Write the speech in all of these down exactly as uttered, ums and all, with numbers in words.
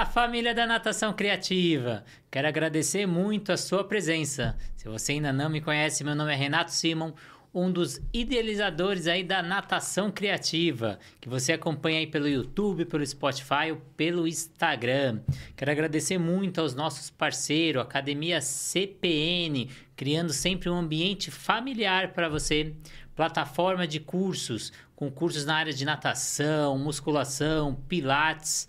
Fala, família da Natação Criativa! Quero agradecer muito a sua presença. Se você ainda não me conhece, meu nome é Renato Simon, um dos idealizadores aí da Natação Criativa, que você acompanha aí pelo YouTube, pelo Spotify ou pelo Instagram. Quero agradecer muito aos nossos parceiros, Academia C P N, criando sempre um ambiente familiar para você, plataforma de cursos, com cursos na área de natação, musculação, pilates,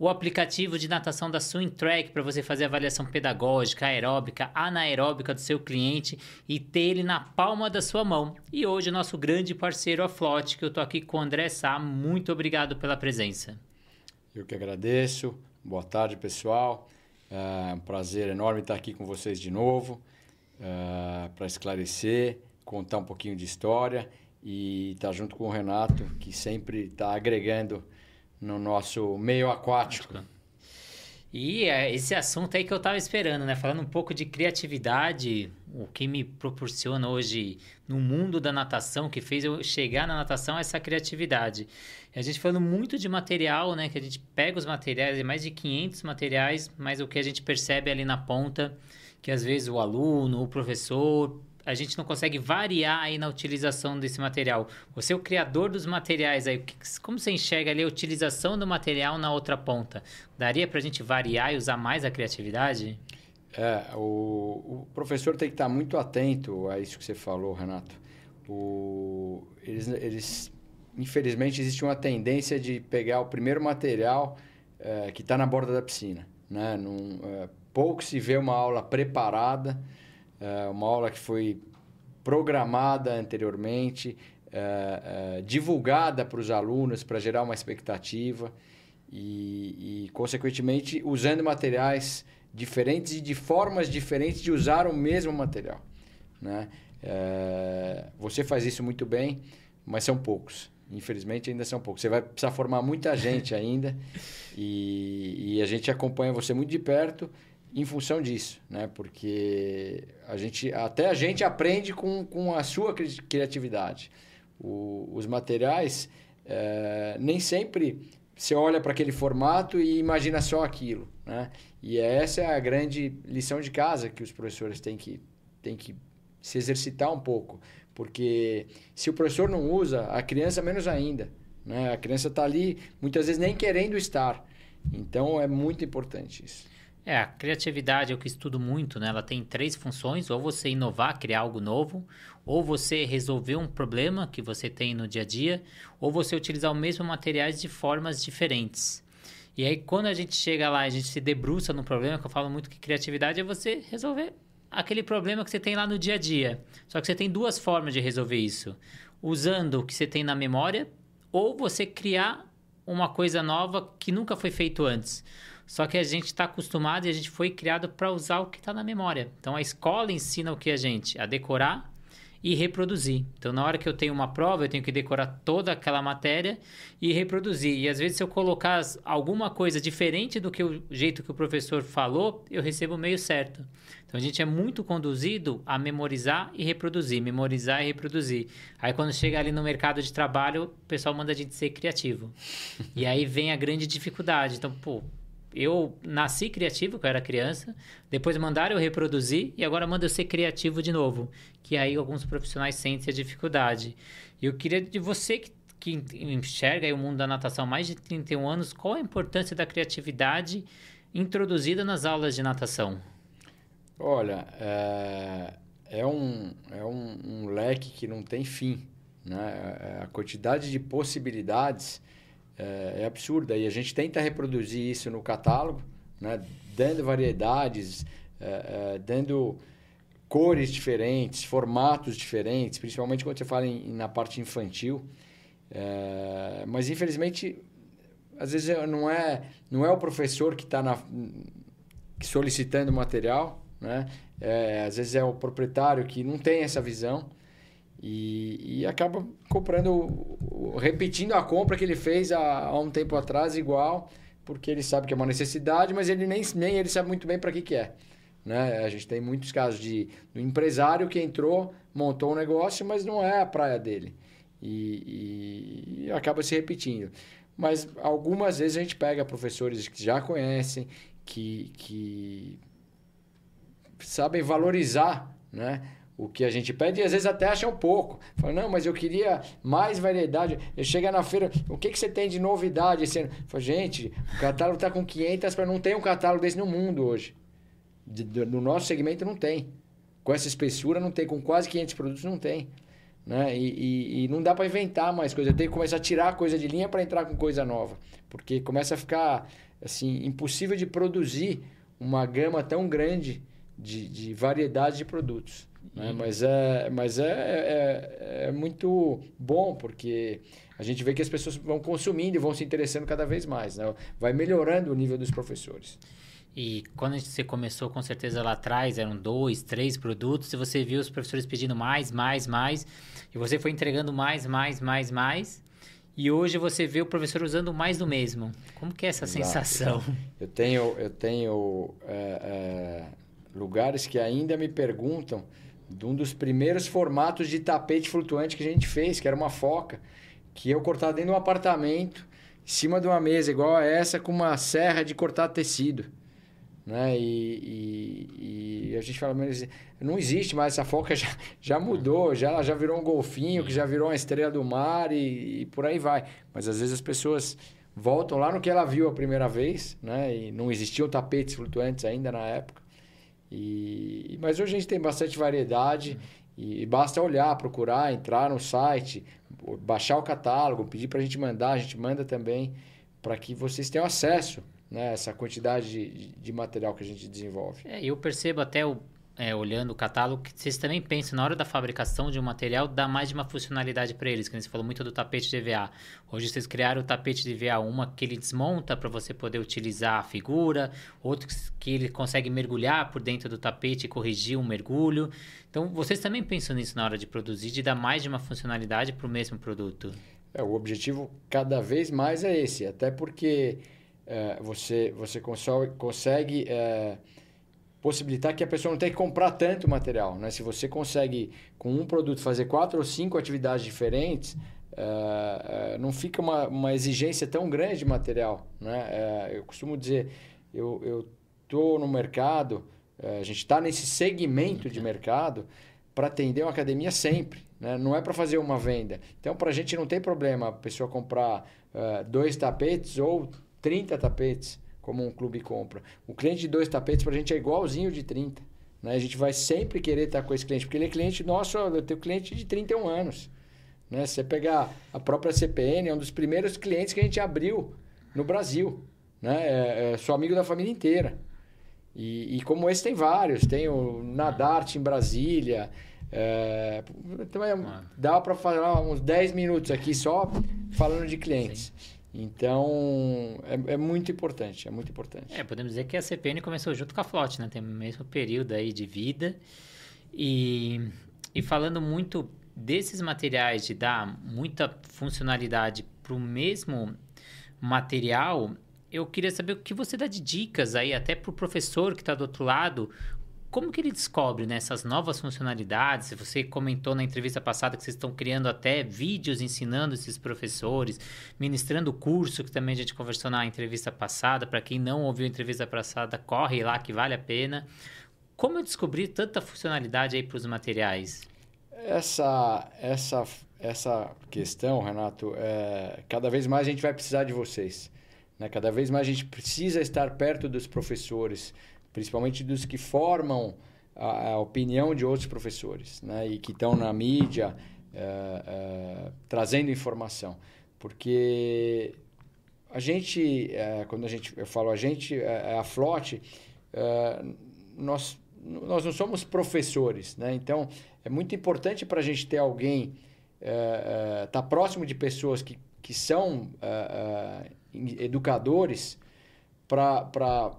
o aplicativo de natação da Swim Track para você fazer avaliação pedagógica, aeróbica, anaeróbica do seu cliente e ter ele na palma da sua mão. E hoje o nosso grande parceiro, a Floty, que eu estou aqui com o André Sá. Muito obrigado pela presença. Eu que agradeço. Boa tarde, pessoal. É um prazer enorme estar aqui com vocês de novo é, para esclarecer, contar um pouquinho de história e estar junto com o Renato, que sempre está agregando no nosso meio aquático. E é esse assunto aí que eu estava esperando, né? Falando um pouco de criatividade, o que me proporciona hoje no mundo da natação, que fez eu chegar na natação, é essa criatividade. A gente falando muito de material, né? Que a gente pega os materiais, mais de quinhentos materiais, mas o que a gente percebe ali na ponta, que às vezes o aluno, o professor, a gente não consegue variar aí na utilização desse material. Você é o criador dos materiais aí. Como você enxerga ali a utilização do material na outra ponta? Daria para a gente variar e usar mais a criatividade? É, o, o professor tem que estar muito atento a isso que você falou, Renato. O, eles, eles, infelizmente, existe uma tendência de pegar o primeiro material é, que está na borda da piscina, né? Num, é, pouco se vê uma aula preparada, uma aula que foi programada anteriormente, é, é, divulgada para os alunos para gerar uma expectativa e, e, consequentemente, usando materiais diferentes e de formas diferentes de usar o mesmo material, né? É, você faz isso muito bem, mas são poucos. Infelizmente, ainda são poucos. Você vai precisar formar muita gente ainda e, e a gente acompanha você muito de perto em função disso, né? Porque a gente, até a gente aprende com, com a sua criatividade. O, os materiais, é, nem sempre você olha para aquele formato e imagina só aquilo, né? E essa é a grande lição de casa que os professores têm que, têm que se exercitar um pouco. Porque se o professor não usa, a criança menos ainda, né? A criança está ali, muitas vezes, nem querendo estar. Então, é muito importante isso. É, a criatividade é o que estudo muito, né? Ela tem três funções: ou você inovar, criar algo novo, ou você resolver um problema que você tem no dia a dia, ou você utilizar o mesmo materiais de formas diferentes. E aí, quando a gente chega lá, a gente se debruça no problema, que eu falo muito que criatividade é você resolver aquele problema que você tem lá no dia a dia. Só que você tem duas formas de resolver isso: usando o que você tem na memória, ou você criar uma coisa nova que nunca foi feito antes. Só que a gente está acostumado e a gente foi criado para usar o que está na memória. Então, a escola ensina o que a gente? A decorar e reproduzir. Então, na hora que eu tenho uma prova, eu tenho que decorar toda aquela matéria e reproduzir. E, às vezes, se eu colocar alguma coisa diferente do que o jeito que o professor falou, eu recebo o meio certo. Então, a gente é muito conduzido a memorizar e reproduzir, memorizar e reproduzir. Aí, quando chega ali no mercado de trabalho, o pessoal manda a gente ser criativo. E aí vem a grande dificuldade. Então, pô, eu nasci criativo, que eu era criança, depois mandaram eu reproduzir e agora mandam eu ser criativo de novo. Que aí alguns profissionais sentem a dificuldade. E eu queria de você que, que enxerga aí o mundo da natação há mais de trinta e um anos, qual a importância da criatividade introduzida nas aulas de natação? Olha, é, é, um, é um, um leque que não tem fim, né? A quantidade de possibilidades é absurda, e a gente tenta reproduzir isso no catálogo, né? Dando variedades, é, é, dando cores diferentes, formatos diferentes, principalmente quando você fala em, na parte infantil. É, mas, infelizmente, às vezes não é, não é o professor que está solicitando o material, né? É, às vezes é o proprietário que não tem essa visão. E, e acaba comprando, repetindo a compra que ele fez há, há um tempo atrás, igual, porque ele sabe que é uma necessidade, mas ele nem, nem ele sabe muito bem para que, que é, né? A gente tem muitos casos de, do empresário que entrou, montou um negócio, mas não é a praia dele. E, e, e acaba se repetindo. Mas algumas vezes a gente pega professores que já conhecem, que, que sabem valorizar, né, o que a gente pede, e às vezes até acham pouco. Fala, não, mas eu queria mais variedade. Chega na feira, o que, que você tem de novidade? Fala, gente, o catálogo está com quinhentas, para não tem um catálogo desse no mundo hoje. De, do, no nosso segmento não tem. Com essa espessura não tem, com quase quinhentos produtos não tem. Né? E, e, e não dá para inventar mais coisa. Tem que começar a tirar coisa de linha para entrar com coisa nova, porque começa a ficar assim impossível de produzir uma gama tão grande de, de variedade de produtos. Uhum. Né? Mas, é, mas é, é, é muito bom, porque a gente vê que as pessoas vão consumindo e vão se interessando cada vez mais. Né? Vai melhorando o nível dos professores. E quando você começou, com certeza, lá atrás, eram dois, três produtos, e você viu os professores pedindo mais, mais, mais, e você foi entregando mais, mais, mais, mais, e hoje você vê o professor usando mais do mesmo. Como que é essa Exato. sensação? Eu tenho, eu tenho é, é, lugares que ainda me perguntam de um dos primeiros formatos de tapete flutuante que a gente fez, que era uma foca, que eu cortava dentro de um apartamento, em cima de uma mesa igual a essa, com uma serra de cortar tecido. Né? E, e, e a gente fala, mas não existe mais, essa foca já, já mudou, já, já virou um golfinho, que já virou uma estrela do mar e, e por aí vai. Mas às vezes as pessoas voltam lá no que ela viu a primeira vez, né? E não existiam tapetes flutuantes ainda na época. E, mas hoje a gente tem bastante variedade e, e basta olhar, procurar, entrar no site, baixar o catálogo, pedir para a gente mandar, a gente manda também, para que vocês tenham acesso, né, essa quantidade de, de material que a gente desenvolve. É, eu percebo até, o, é, olhando o catálogo, que vocês também pensam, na hora da fabricação de um material, dá mais de uma funcionalidade para eles, que você falou muito do tapete de EVA. Hoje vocês criaram o tapete de EVA um, que ele desmonta para você poder utilizar a figura, outro que ele consegue mergulhar por dentro do tapete e corrigir um mergulho. Então, vocês também pensam nisso na hora de produzir, de dar mais de uma funcionalidade para o mesmo produto? É, o objetivo cada vez mais é esse, até porque... você, você consegue, consegue é, possibilitar que a pessoa não tenha que comprar tanto material. Né? Se você consegue, com um produto, fazer quatro ou cinco atividades diferentes, é, não fica uma, uma exigência tão grande de material. Né? É, eu costumo dizer, eu estou no mercado, a gente está nesse segmento de mercado para atender uma academia sempre. Né? Não é para fazer uma venda. Então, para a gente não tem problema a pessoa comprar é, dois tapetes ou... trinta tapetes, como um clube compra. O cliente de dois tapetes, para a gente, é igualzinho de trinta. Né? A gente vai sempre querer estar com esse cliente, porque ele é cliente nosso, eu tenho cliente de trinta e um anos. Né? Se você pegar a própria C P N, é um dos primeiros clientes que a gente abriu no Brasil. Né? É, é, sou amigo da família inteira. E, e como esse tem vários, tem o Nadarte em Brasília... É, então é, dá para falar uns dez minutos aqui só falando de clientes. Sim. Então, é, é muito importante, é muito importante. É, podemos dizer que a C P N começou junto com a Floty, né? Tem o mesmo período aí de vida. E, e falando muito desses materiais, de dar muita funcionalidade para o mesmo material, eu queria saber o que você dá de dicas aí, até para o professor que está do outro lado. Como que ele descobre, né, essas novas funcionalidades? Você comentou na entrevista passada que vocês estão criando até vídeos ensinando esses professores, ministrando curso, que também a gente conversou na entrevista passada. Para quem não ouviu a entrevista passada, corre lá que vale a pena. Como eu descobri tanta funcionalidade aí para os materiais? Essa, essa, essa questão, Renato, é, cada vez mais a gente vai precisar de vocês. Né? Cada vez mais a gente precisa estar perto dos professores, principalmente dos que formam a, a opinião de outros professores, né? E que estão na mídia é, é, trazendo informação. Porque a gente, é, quando a gente, eu falo a gente, é, a Floty, é, nós, nós não somos professores, né? Então, é muito importante para a gente ter alguém, é, é, tá próximo de pessoas que, que são é, é, educadores para...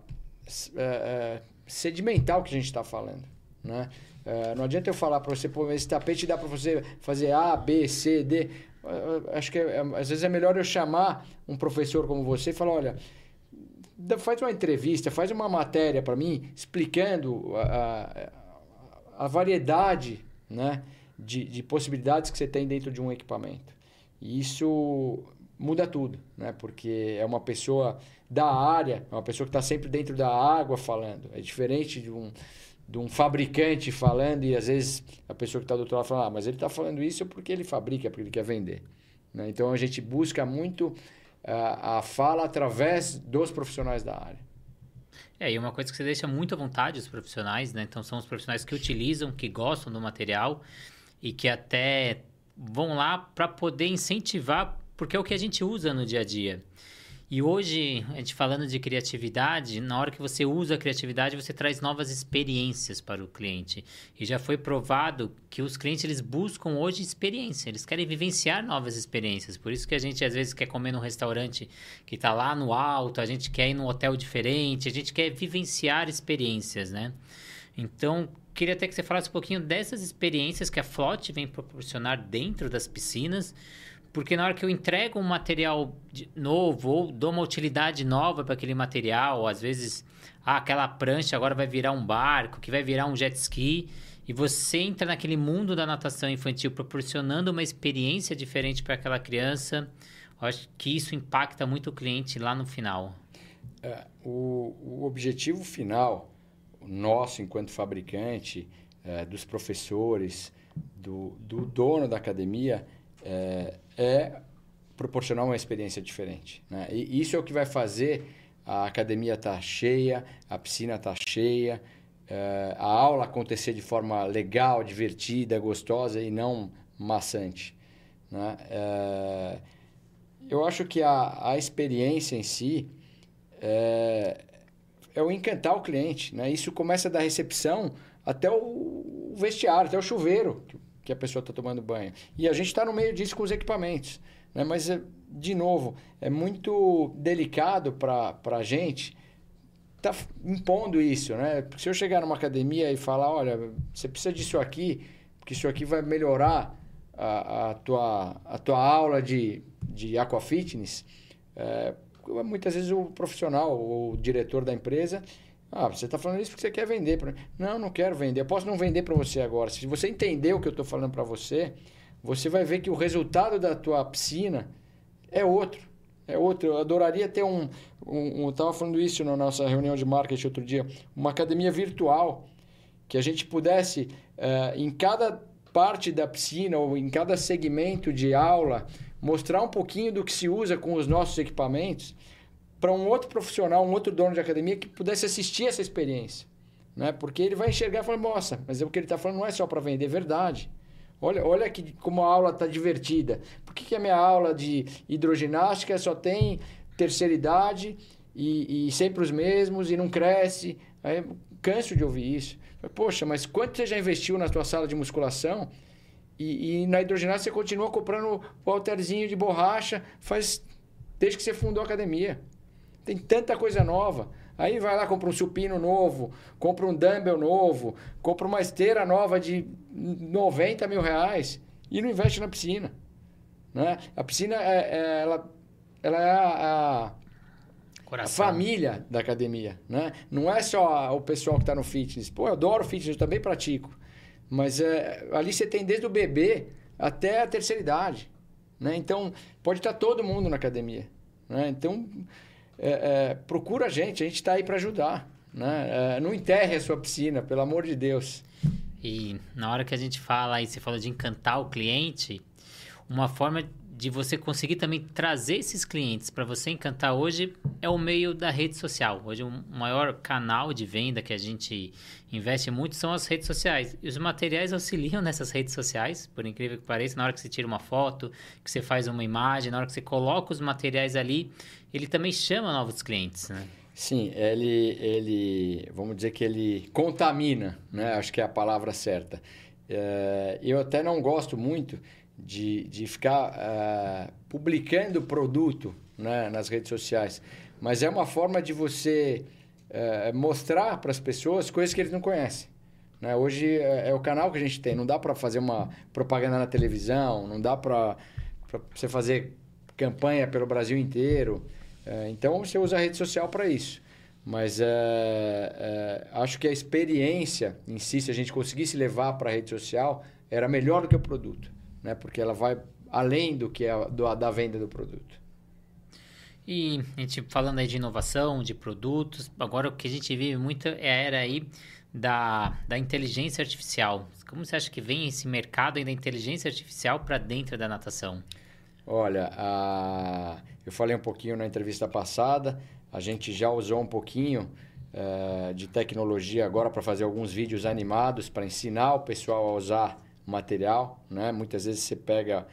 É, é, sedimentar o que a gente está falando, né? É, não adianta eu falar para você, pô, esse tapete dá para você fazer A, B, C, D. Acho que é, é, às vezes é melhor eu chamar um professor como você e falar, olha, faz uma entrevista, faz uma matéria para mim explicando a, a, a variedade, né, de, de possibilidades que você tem dentro de um equipamento. E isso muda tudo, né? Porque é uma pessoa da área, é uma pessoa que está sempre dentro da água falando. É diferente de um, de um fabricante falando e às vezes a pessoa que está do outro lado fala, ah, mas ele está falando isso porque ele fabrica, porque ele quer vender. Né? Então a gente busca muito a, a fala através dos profissionais da área. É, e uma coisa que você deixa muito à vontade os profissionais, né? Então são os profissionais que utilizam, que gostam do material e que até vão lá para poder incentivar, porque é o que a gente usa no dia a dia. E hoje, a gente falando de criatividade, na hora que você usa a criatividade, você traz novas experiências para o cliente. E já foi provado que os clientes eles buscam hoje experiência, eles querem vivenciar novas experiências. Por isso que a gente, às vezes, quer comer num restaurante que está lá no alto, a gente quer ir num hotel diferente, a gente quer vivenciar experiências, né? Então, queria até que você falasse um pouquinho dessas experiências que a Floty vem proporcionar dentro das piscinas, porque na hora que eu entrego um material novo ou dou uma utilidade nova para aquele material, ou às vezes ah, aquela prancha agora vai virar um barco, que vai virar um jet ski, e você entra naquele mundo da natação infantil proporcionando uma experiência diferente para aquela criança, eu acho que isso impacta muito o cliente lá no final. É, o, o objetivo final nosso enquanto fabricante, é, dos professores, do, do dono da academia, é, é proporcionar uma experiência diferente, né? E isso é o que vai fazer a academia estar cheia, a piscina estar cheia, é, a aula acontecer de forma legal, divertida, gostosa e não maçante, né? É, eu acho que a, a experiência em si é, é o encantar o cliente, né? Isso começa da recepção até o vestiário, até o chuveiro que a pessoa está tomando banho. E a gente está no meio disso com os equipamentos, né? Mas, de novo, é muito delicado para a gente estar tá impondo isso, né? Porque se eu chegar numa academia e falar, olha, você precisa disso aqui, porque isso aqui vai melhorar a, a, tua, a tua aula de, de aquafitness, é, muitas vezes o profissional, o diretor da empresa... Ah, você está falando isso porque você quer vender para mim. Não, não quero vender. Eu posso não vender para você agora. Se você entender o que eu estou falando para você, você vai ver que o resultado da tua piscina é outro. É outro. Eu adoraria ter um... um, um eu estava falando isso na nossa reunião de marketing outro dia. Uma academia virtual que a gente pudesse, uh, em cada parte da piscina ou em cada segmento de aula, mostrar um pouquinho do que se usa com os nossos equipamentos, para um outro profissional, um outro dono de academia que pudesse assistir essa experiência, né? Porque ele vai enxergar e falar, nossa, mas o que ele está falando não é só para vender, é verdade. Olha, olha que, como a aula está divertida. Por que, que a minha aula de hidroginástica só tem terceira idade e, e sempre os mesmos e não cresce? Aí eu canso de ouvir isso. Poxa, mas quanto você já investiu na sua sala de musculação e, e na hidroginástica você continua comprando o halterzinho de borracha faz, desde que você fundou a academia? Tem tanta coisa nova. Aí vai lá, compra um supino novo, compra um dumbbell novo, compra uma esteira nova de noventa mil reais e não investe na piscina, né? A piscina, é, é, ela, ela é a, a família da academia, né? Não é só o pessoal que está no fitness. Pô, eu adoro fitness, eu também pratico. Mas é, ali você tem desde o bebê até a terceira idade, né? Então, pode estar todo mundo na academia, né? Então... É, é, procura a gente, a gente está aí para ajudar, né? É, não enterre a sua piscina, pelo amor de Deus. E na hora que a gente fala, aí você fala de encantar o cliente, uma forma de você conseguir também trazer esses clientes para você encantar hoje é o meio da rede social. Hoje o maior canal de venda que a gente investe muito são as redes sociais. E os materiais auxiliam nessas redes sociais, por incrível que pareça. Na hora que você tira uma foto, que você faz uma imagem, na hora que você coloca os materiais ali, ele também chama novos clientes, né? Sim, ele, ele vamos dizer que ele contamina, né? Acho que é a palavra certa. É, eu até não gosto muito De, de ficar uh, publicando produto, né, nas redes sociais. Mas é uma forma de você uh, mostrar para as pessoas coisas que eles não conhecem, né? Hoje é, é o canal que a gente tem. Não dá para fazer uma propaganda na televisão, não dá para você fazer campanha pelo Brasil inteiro. Uh, então, você usa a rede social para isso. Mas uh, uh, acho que a experiência em si, se a gente conseguisse levar para a rede social, era melhor do que o produto, né? Porque ela vai além do que a, do, da venda do produto. E a gente falando aí de inovação, de produtos, agora o que a gente vive muito é a era aí da, da inteligência artificial. Como você acha que vem esse mercado aí da inteligência artificial para dentro da natação? Olha, a... eu falei um pouquinho na entrevista passada, a gente já usou um pouquinho uh, de tecnologia agora para fazer alguns vídeos animados, para ensinar o pessoal a usar o material, né? Muitas vezes você pega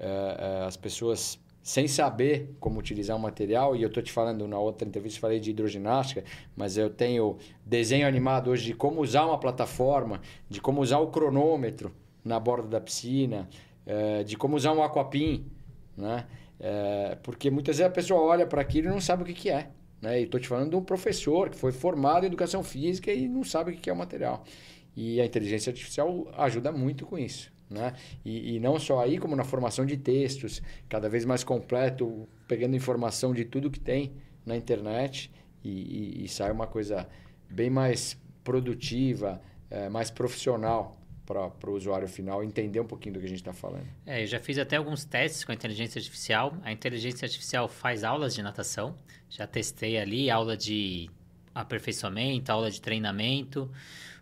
uh, uh, as pessoas sem saber como utilizar o material, e eu estou te falando, na outra entrevista eu falei de hidroginástica, mas eu tenho desenho animado hoje de como usar uma plataforma, de como usar o cronômetro na borda da piscina, uh, de como usar um aquapim, né? É, porque muitas vezes a pessoa olha para aquilo e não sabe o que, que é, né? E estou te falando de um professor que foi formado em educação física e não sabe o que, que é o material. E a inteligência artificial ajuda muito com isso, né? E, e não só aí, como na formação de textos, cada vez mais completo, pegando informação de tudo que tem na internet e, e, e sai uma coisa bem mais produtiva, é, mais profissional para o usuário final entender um pouquinho do que a gente está falando. É, eu já fiz até alguns testes com a inteligência artificial. A inteligência artificial faz aulas de natação. Já testei ali aula de aperfeiçoamento, aula de treinamento.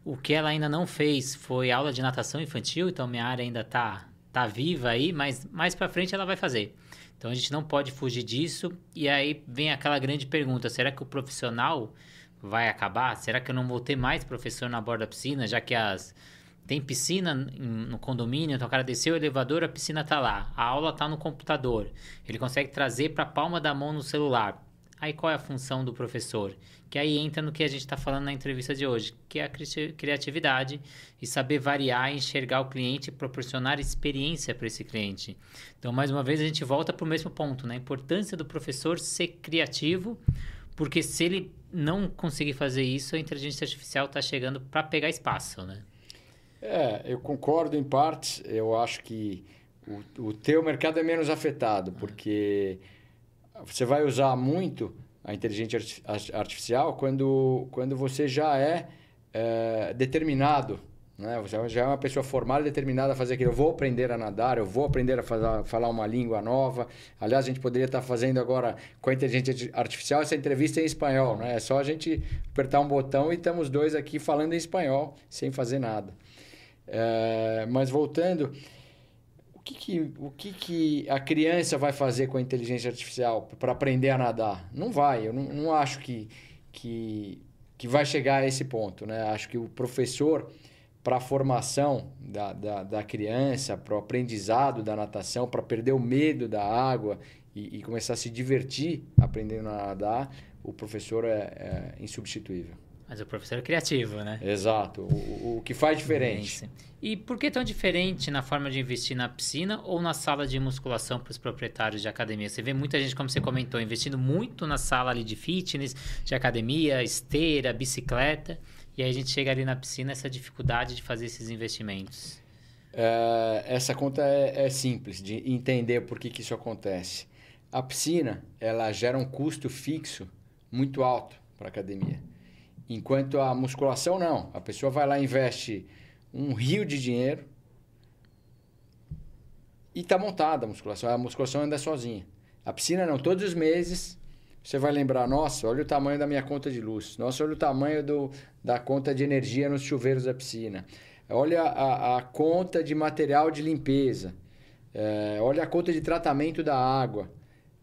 O que ela ainda não fez foi aula de natação infantil, então minha área ainda está tá viva aí, mas mais para frente ela vai fazer. Então a gente não pode fugir disso. E aí vem aquela grande pergunta, será que o profissional vai acabar? Será que eu não vou ter mais professor na borda da piscina, já que as... Tem piscina no condomínio, então o cara desceu o elevador, a piscina está lá. A aula está no computador. Ele consegue trazer para a palma da mão no celular. Aí qual é a função do professor? Que aí entra no que a gente está falando na entrevista de hoje, que é a criatividade e saber variar, enxergar o cliente e proporcionar experiência para esse cliente. Então, mais uma vez, a gente volta para o mesmo ponto, né? A importância do professor ser criativo, porque se ele não conseguir fazer isso, a inteligência artificial está chegando para pegar espaço, né? É, eu concordo em partes. Eu acho que o, o teu mercado é menos afetado, porque você vai usar muito a inteligência artificial quando, quando você já é, é determinado, né? Você já é uma pessoa formada e determinada a fazer aquilo. Eu vou aprender a nadar, eu vou aprender a falar, falar uma língua nova. Aliás, a gente poderia estar fazendo agora com a inteligência artificial essa entrevista em espanhol, né? É só a gente apertar um botão e estamos dois aqui falando em espanhol, sem fazer nada. É, mas voltando, o, que, que, o que, que a criança vai fazer com a inteligência artificial para aprender a nadar? Não vai, eu não, não acho que, que, que vai chegar a esse ponto, né? Acho que o professor, para a formação da, da, da criança, para o aprendizado da natação, para perder o medo da água e, e começar a se divertir aprendendo a nadar, o professor é, é insubstituível. Mas o professor é criativo, né? Exato. O, o que faz diferente. E por que tão diferente na forma de investir na piscina ou na sala de musculação para os proprietários de academia? Você vê muita gente, como você comentou, investindo muito na sala ali de fitness, de academia, esteira, bicicleta. E aí a gente chega ali na piscina, essa dificuldade de fazer esses investimentos. É, essa conta é, é simples de entender por que, que isso acontece. A piscina, ela gera um custo fixo muito alto para a academia. Enquanto a musculação, não. A pessoa vai lá e investe um rio de dinheiro e está montada a musculação. A musculação anda sozinha. A piscina, não. Todos os meses você vai lembrar, nossa, olha o tamanho da minha conta de luz. Nossa, olha o tamanho do, da conta de energia nos chuveiros da piscina. Olha a, a conta de material de limpeza. É, olha a conta de tratamento da água.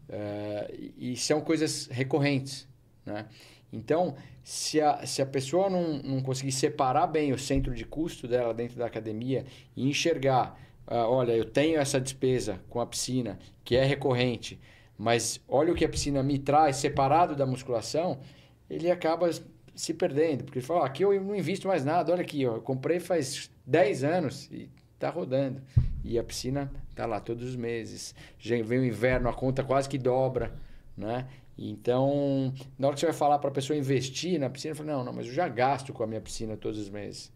É, e são coisas recorrentes, né? Então, se a, se a pessoa não, não conseguir separar bem o centro de custo dela dentro da academia e enxergar, uh, olha, eu tenho essa despesa com a piscina, que é recorrente, mas olha o que a piscina me traz separado da musculação, ele acaba se perdendo. Porque ele fala, ah, aqui eu não invisto mais nada, olha aqui, ó, eu comprei faz dez anos e está rodando. E a piscina está lá todos os meses. Já vem o inverno, a conta quase que dobra, né? Então, na hora que você vai falar para a pessoa investir na piscina, eu falo, não, não, mas eu já gasto com a minha piscina todos os meses.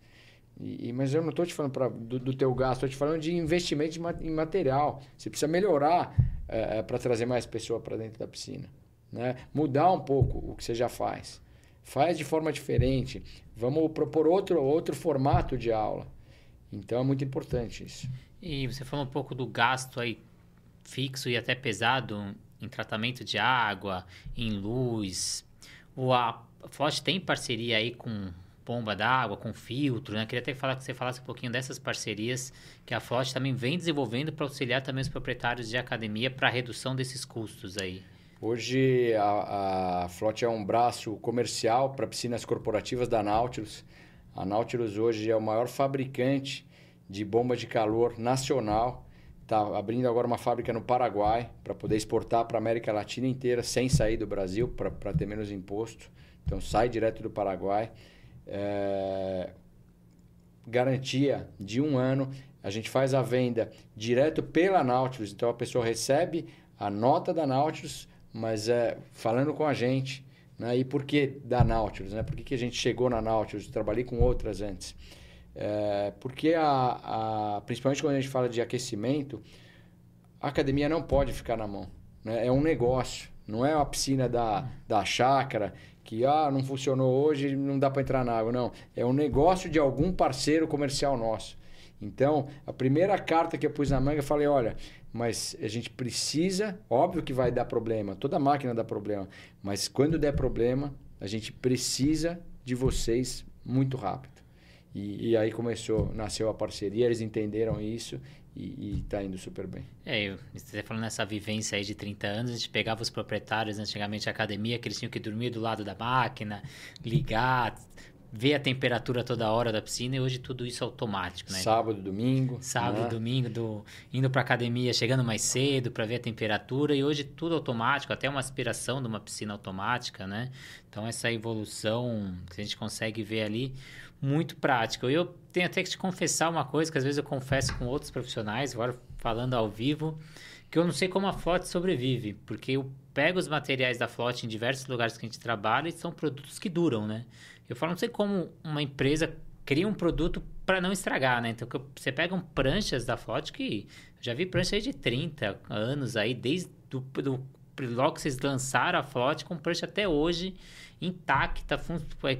E, e, mas eu não estou te falando pra, do, do teu gasto, estou te falando de investimento de ma em material. Você precisa melhorar é, para trazer mais pessoa para dentro da piscina, né? Mudar um pouco o que você já faz. Faz de forma diferente. Vamos propor outro, outro formato de aula. Então, é muito importante isso. E você falou um pouco do gasto aí fixo e até pesado. em tratamento de água, em luz. O, a Floty tem parceria aí com bomba d'água, com filtro, né? Queria até falar que você falasse um pouquinho dessas parcerias que a Floty também vem desenvolvendo para auxiliar também os proprietários de academia para a redução desses custos aí. Hoje a, a Floty é um braço comercial para piscinas corporativas da Nautilus. A Nautilus hoje é o maior fabricante de bomba de calor nacional. Está abrindo agora uma fábrica no Paraguai para poder exportar para a América Latina inteira sem sair do Brasil, para ter menos imposto. Então sai direto do Paraguai. É, garantia de um ano, a gente faz a venda direto pela Nautilus, então a pessoa recebe a nota da Nautilus, mas é, falando com a gente, né? E por que da Nautilus? Né? Por que, que a gente chegou na Nautilus? Trabalhei com outras antes. É, porque, a, a, principalmente quando a gente fala de aquecimento, a academia não pode ficar na mão, né? É um negócio, não é a piscina da, da chácara, que ah, não funcionou hoje, não dá para entrar na água. Não, é um negócio de algum parceiro comercial nosso. Então, a primeira carta que eu pus na manga, eu falei, olha, mas a gente precisa, óbvio que vai dar problema, toda máquina dá problema, mas quando der problema, a gente precisa de vocês muito rápido. E, e aí começou, nasceu a parceria, eles entenderam isso e está indo super bem. É, você falando nessa vivência aí de trinta anos, a gente pegava os proprietários, né, antigamente a academia, que eles tinham que dormir do lado da máquina, ligar, ver a temperatura toda hora da piscina, e hoje tudo isso é automático, né? Sábado, domingo. Sábado, né? domingo, do, indo para a academia, chegando mais cedo para ver a temperatura, e hoje tudo automático, até uma aspiração de uma piscina automática, né? Então, essa evolução que a gente consegue ver ali, muito prática. Eu tenho até que te confessar uma coisa, que às vezes eu confesso com outros profissionais, agora falando ao vivo, que eu não sei como a Floty sobrevive, porque eu pego os materiais da Floty em diversos lugares que a gente trabalha e são produtos que duram, né? Eu falo, não sei como uma empresa cria um produto para não estragar, né? Então, você pega um pranchas da Floty, que já vi prancha aí de trinta anos aí, desde do, do, logo que vocês lançaram a Floty, com prancha até hoje, intacta,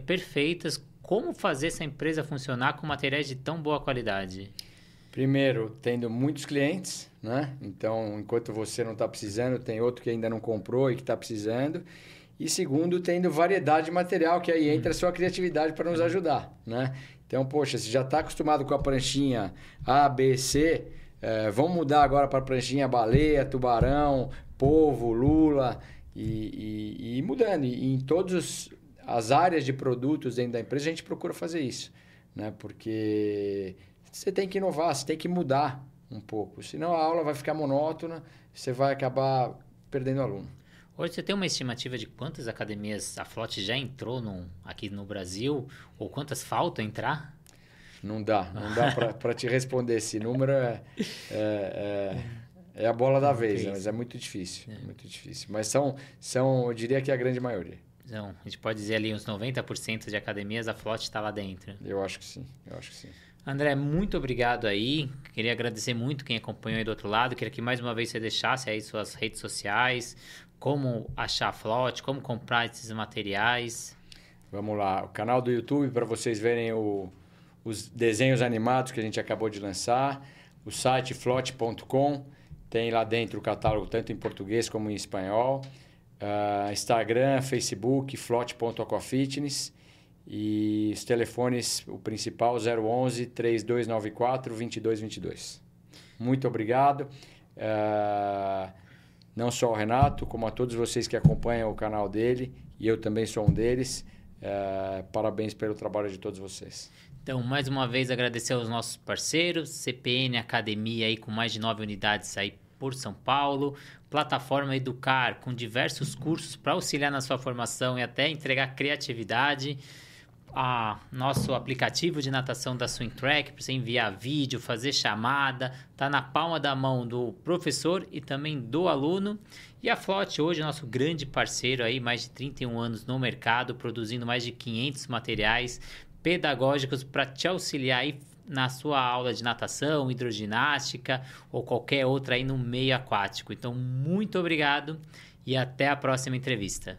perfeitas. Como fazer essa empresa funcionar com materiais de tão boa qualidade? Primeiro, tendo muitos clientes, né? Então, enquanto você não está precisando, tem outro que ainda não comprou e que está precisando. E segundo, tendo variedade de material, que aí entra a sua criatividade para nos ajudar, né? Então, poxa, você já está acostumado com a pranchinha A, B, C, é, vamos mudar agora para a pranchinha baleia, tubarão, polvo, lula, e, e, e mudando. E em todas as áreas de produtos dentro da empresa, a gente procura fazer isso, né? Porque você tem que inovar, você tem que mudar um pouco, senão a aula vai ficar monótona, você vai acabar perdendo aluno. Hoje você tem uma estimativa de quantas academias a Floty já entrou no, aqui no Brasil, ou quantas faltam entrar? Não dá, não dá para te responder. Esse número é, é, é, é a bola da vez, né? Mas é muito difícil, é. muito difícil. Mas são, são, eu diria que é a grande maioria. Então, a gente pode dizer ali uns noventa por cento de academias a Floty está lá dentro. Eu acho que sim, eu acho que sim. André, muito obrigado aí. Queria agradecer muito quem acompanhou aí do outro lado. Queria que mais uma vez você deixasse aí suas redes sociais, como achar a Floty, como comprar esses materiais. Vamos lá. O canal do YouTube para vocês verem o, os desenhos animados que a gente acabou de lançar. O site floty ponto com. Tem lá dentro o catálogo tanto em português como em espanhol. Uh, Instagram, Facebook, floty ponto aquafitness. E os telefones, o principal, zero onze, três dois nove quatro, dois dois dois dois. Muito obrigado. Uh, não só ao Renato, como a todos vocês que acompanham o canal dele, e eu também sou um deles. Uh, parabéns pelo trabalho de todos vocês. Então, mais uma vez, agradecer aos nossos parceiros, C P N Academia, aí, com mais de nove unidades aí por São Paulo, plataforma Educar, com diversos cursos para auxiliar na sua formação e até entregar criatividade. Ah, nosso aplicativo de natação da Swim Track, para você enviar vídeo, fazer chamada, está na palma da mão do professor e também do aluno. E a Floty hoje, nosso grande parceiro, aí, mais de trinta e um anos no mercado, produzindo mais de quinhentos materiais pedagógicos para te auxiliar aí na sua aula de natação, hidroginástica ou qualquer outra aí no meio aquático. Então, muito obrigado e até a próxima entrevista.